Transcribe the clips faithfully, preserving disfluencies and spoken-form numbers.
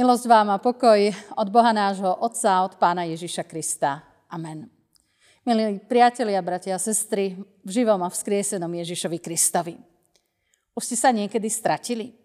Milosť vám a pokoj od Boha nášho Otca, od Pána Ježiša Krista. Amen. Milí priatelia, bratia a sestry, v živom a vzkriesenom Ježišovi Kristovi. Už ste sa niekedy stratili?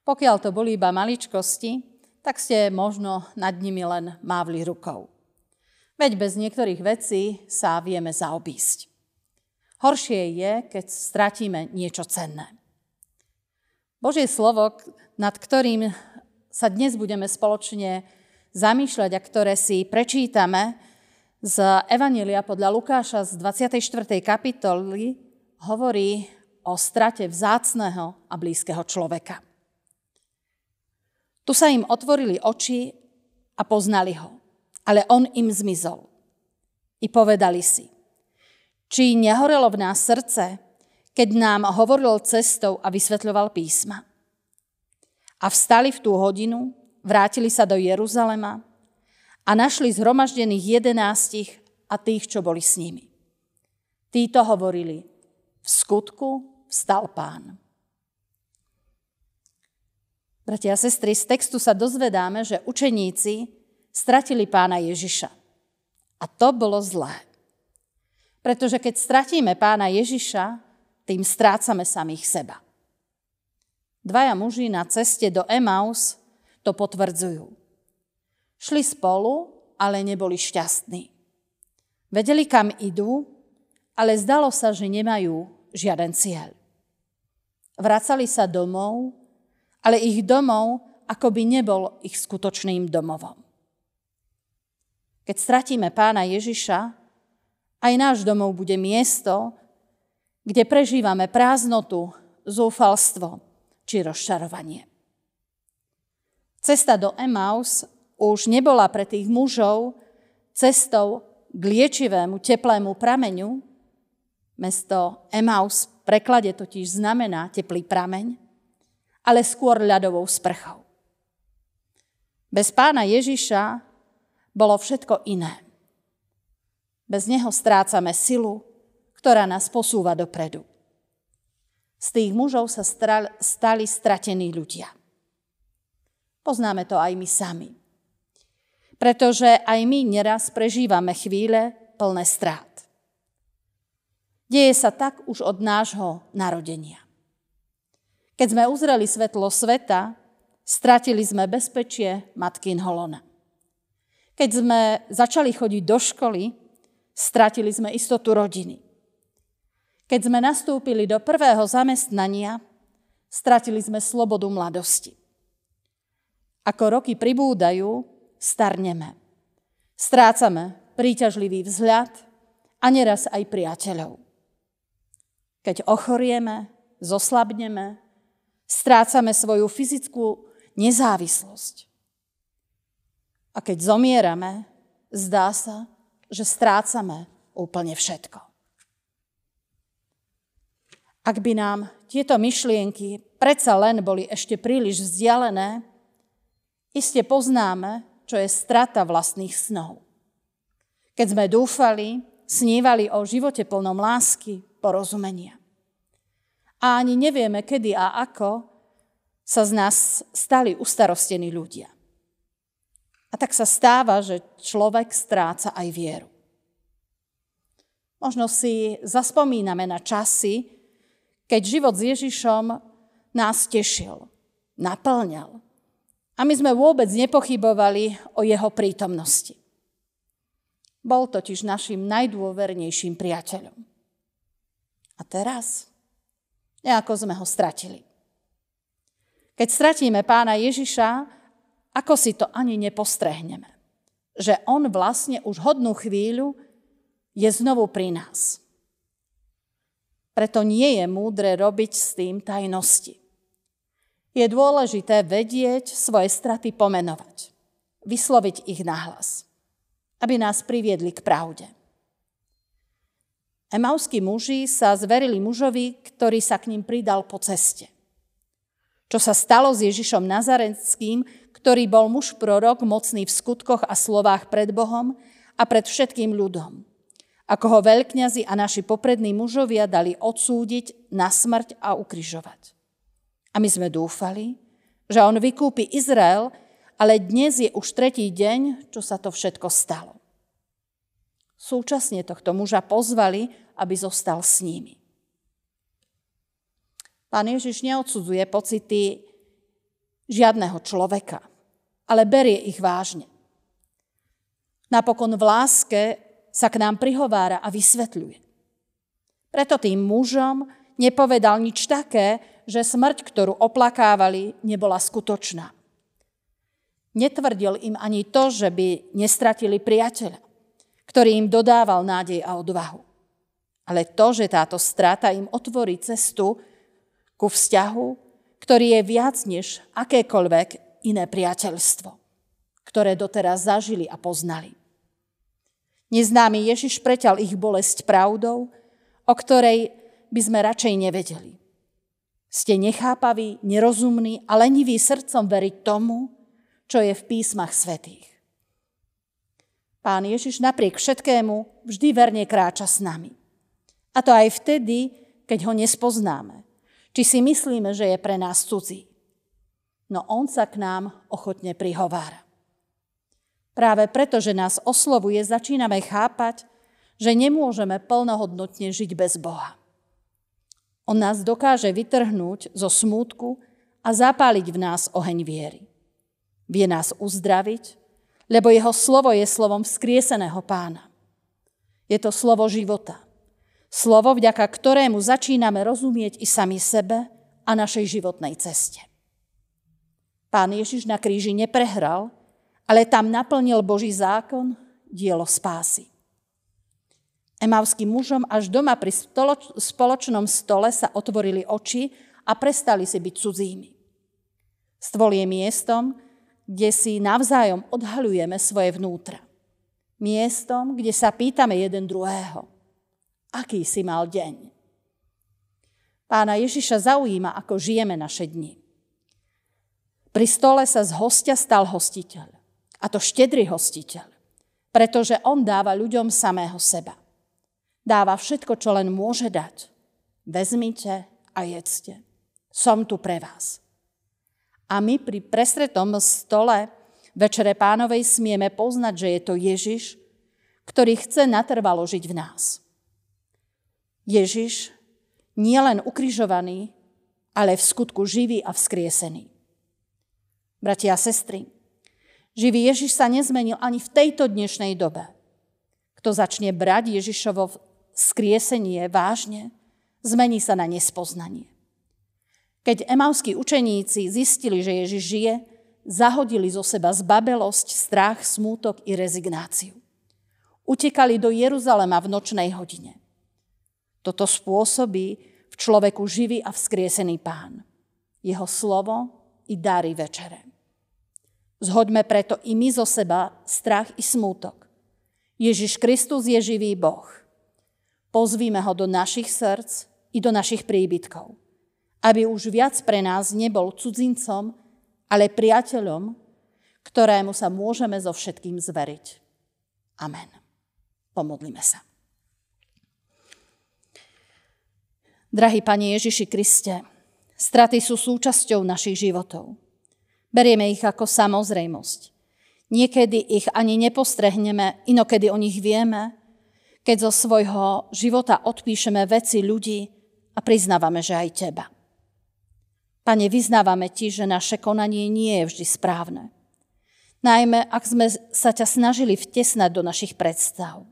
Pokiaľ to boli iba maličkosti, tak ste možno nad nimi len mávli rukou. Veď bez niektorých vecí sa vieme zaobísť. Horšie je, keď stratíme niečo cenné. Božie slovo, nad ktorým sa dnes budeme spoločne zamýšľať a ktoré si prečítame z Evanjelia podľa Lukáša z dvadsiatej štvrtej kapitoly, hovorí o strate vzácneho a blízkeho človeka. Tu sa im otvorili oči a poznali ho, ale on im zmizol. I povedali si: Či nehorelo v nás srdce, keď nám hovoril cestou a vysvetľoval písma? A vstali v tú hodinu, vrátili sa do Jeruzalema a našli zhromaždených jedenástich a tých, čo boli s nimi. Títo hovorili: V skutku vstal Pán. Bratia a sestry, z textu sa dozvedáme, že učeníci stratili Pána Ježiša. A to bolo zlé. Pretože keď stratíme Pána Ježiša, tým strácame samých seba. Dvaja muži na ceste do Emaus to potvrdzujú. Šli spolu, ale neboli šťastní. Vedeli, kam idú, ale zdalo sa, že nemajú žiaden cieľ. Vracali sa domov, ale ich domov akoby nebol ich skutočným domovom. Keď stratíme Pána Ježiša, aj náš domov bude miesto, kde prežívame prázdnotu, zúfalstvo či rozčarovanie. Cesta do Emaus už nebola pre tých mužov cestou k liečivému, teplému prameňu. Mesto Emaus v preklade totiž znamená teplý prameň, ale skôr ľadovou sprchou. Bez Pána Ježiša bolo všetko iné. Bez neho strácame silu, ktorá nás posúva dopredu. Z tých mužov sa stali stratení ľudia. Poznáme to aj my sami. Pretože aj my neraz prežívame chvíle plné strát. Deje sa tak už od nášho narodenia. Keď sme uzreli svetlo sveta, stratili sme bezpečie matkynho lona. Keď sme začali chodiť do školy, stratili sme istotu rodiny. Keď sme nastúpili do prvého zamestnania, stratili sme slobodu mladosti. Ako roky pribúdajú, starneme. Strácame príťažlivý vzhľad a neraz aj priateľov. Keď ochorieme, zoslabneme, strácame svoju fyzickú nezávislosť. A keď zomierame, zdá sa, že strácame úplne všetko. Ak by nám tieto myšlienky predsa len boli ešte príliš vzdialené, iste poznáme, čo je strata vlastných snov. Keď sme dúfali, snívali o živote plnom lásky, porozumenia. A ani nevieme, kedy a ako sa z nás stali ustarostení ľudia. A tak sa stáva, že človek stráca aj vieru. Možno si zaspomíname na časy, keď život s Ježišom nás tešil, naplňal. A my sme vôbec nepochybovali o jeho prítomnosti. Bol totiž našim najdôvernejším priateľom. A teraz? Nejako sme ho stratili. Keď stratíme Pána Ježiša, ako si to ani nepostrehneme, že on vlastne už hodnú chvíľu je znovu pri nás. Preto nie je múdre robiť s tým tajnosti. Je dôležité vedieť svoje straty pomenovať, vysloviť ich nahlas, aby nás priviedli k pravde. Emauskí muži sa zverili mužovi, ktorý sa k ním pridal po ceste. Čo sa stalo s Ježišom Nazareckým, ktorý bol muž prorok, mocný v skutkoch a slovách pred Bohom a pred všetkým ľudom. Ako ho veľkňazi a naši poprední mužovia dali odsúdiť na smrť a ukrižovať. A my sme dúfali, že on vykúpi Izrael ale dnes je už tretí deň, čo sa to všetko stalo. Súčasne tohto muža pozvali, aby zostal s nimi. Pán Ježiš neodsudzuje pocity žiadneho človeka, ale berie ich vážne. Napokon v láske sa k nám prihovára a vysvetľuje. Preto tým mužom nepovedal nič také, že smrť, ktorú oplakávali, nebola skutočná. Netvrdil im ani to, že by nestratili priateľa, ktorý im dodával nádej a odvahu. Ale to, že táto strata im otvorí cestu ku vzťahu, ktorý je viac než akékoľvek iné priateľstvo, ktoré doteraz zažili a poznali. Neznámy Ježiš preťal ich bolesť pravdou, o ktorej by sme radšej nevedeli. Ste nechápaví, nerozumní a leniví srdcom veriť tomu, čo je v písmach svätých. Pán Ježiš napriek všetkému vždy verne kráča s nami. A to aj vtedy, keď ho nespoznáme, či si myslíme, že je pre nás cudzí. No on sa k nám ochotne prihovára. Práve preto, že nás oslovuje, začíname chápať, že nemôžeme plnohodnotne žiť bez Boha. On nás dokáže vytrhnúť zo smútku a zapáliť v nás oheň viery. Vie nás uzdraviť, lebo jeho slovo je slovom vzkrieseného Pána. Je to slovo života. Slovo, vďaka ktorému začíname rozumieť i sami sebe a našej životnej ceste. Pán Ježiš na kríži neprehral, ale tam naplnil Boží zákon, dielo spásy. Emavským mužom až doma pri stoloč- spoločnom stole sa otvorili oči a prestali si byť cudzími. Stôl je miestom, kde si navzájom odhaľujeme svoje vnútra. Miestom, kde sa pýtame jeden druhého. Aký si mal deň? Pána Ježiša zaujíma, ako žijeme naše dni. Pri stole sa z hostia stal hostiteľ. A to štedrý hostiteľ. Pretože on dáva ľuďom samého seba. Dáva všetko, čo len môže dať. Vezmite a jedzte. Som tu pre vás. A my pri presretom stole Večere Pánovej smieme poznať, že je to Ježiš, ktorý chce natrvalo žiť v nás. Ježiš nie len ukrižovaný, ale v skutku živý a vzkriesený. Bratia a sestry, živý Ježiš sa nezmenil ani v tejto dnešnej dobe. Kto začne brať Ježišovo vzkriesenie vážne, zmení sa na nespoznanie. Keď emavskí učeníci zistili, že Ježiš žije, zahodili zo seba zbabelosť, strach, smútok i rezignáciu. Utekali do Jeruzalema v nočnej hodine. Toto spôsobí v človeku živý a vzkriesený Pán. Jeho slovo i dári večere. Zhoďme preto i my zo seba strach i smútok. Ježiš Kristus je živý Boh. Pozvíme ho do našich srdc i do našich príbytkov, aby už viac pre nás nebol cudzincom, ale priateľom, ktorému sa môžeme so všetkým zveriť. Amen. Pomodlíme sa. Drahý Pane Ježiši Kriste, straty sú súčasťou našich životov. Berieme ich ako samozrejmosť. Niekedy ich ani nepostrehneme, inokedy o nich vieme, keď zo svojho života odpíšeme veci ľudí a priznávame, že aj teba. Pane, vyznávame ti, že naše konanie nie je vždy správne. Najmä, ak sme sa ťa snažili vtesnať do našich predstav.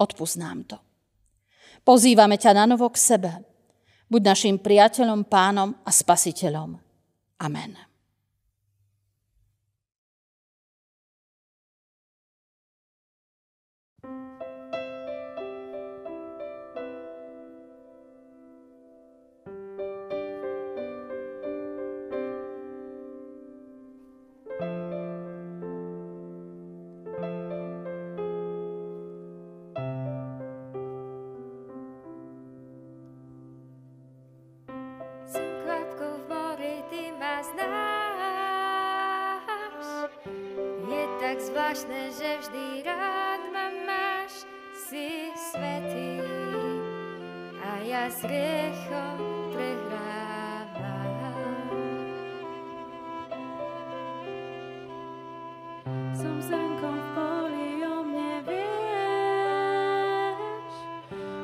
Odpusť nám to. Pozývame ťa na novo k sebe. Buď našim priateľom, pánom a spasiteľom. Amen. Zvláštne, že vždy rád ma máš, si svätý a ja s hriechom prehrávam. som zrnkom v poli, o mne vieš.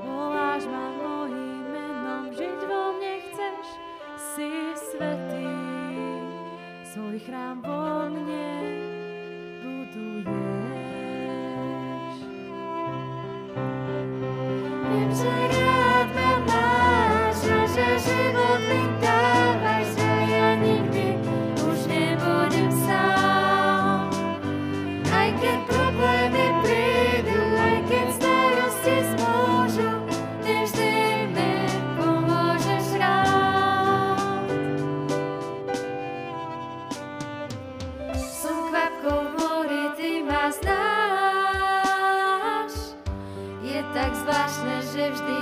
Voláš ma mojím menom, žiť vo mne chceš, si svätý, svoj chrám vo mne buduješ. Viem, že rád ma máš a že život mi dávaš, že ja nikdy už nebudem sám. Aj keď problémy prídu, aj keď starosti zmôžu, ty vždy mi pomôžeš rád. Som kvapkou v mori, ty ma znáš, je tak zvláštne, že vždy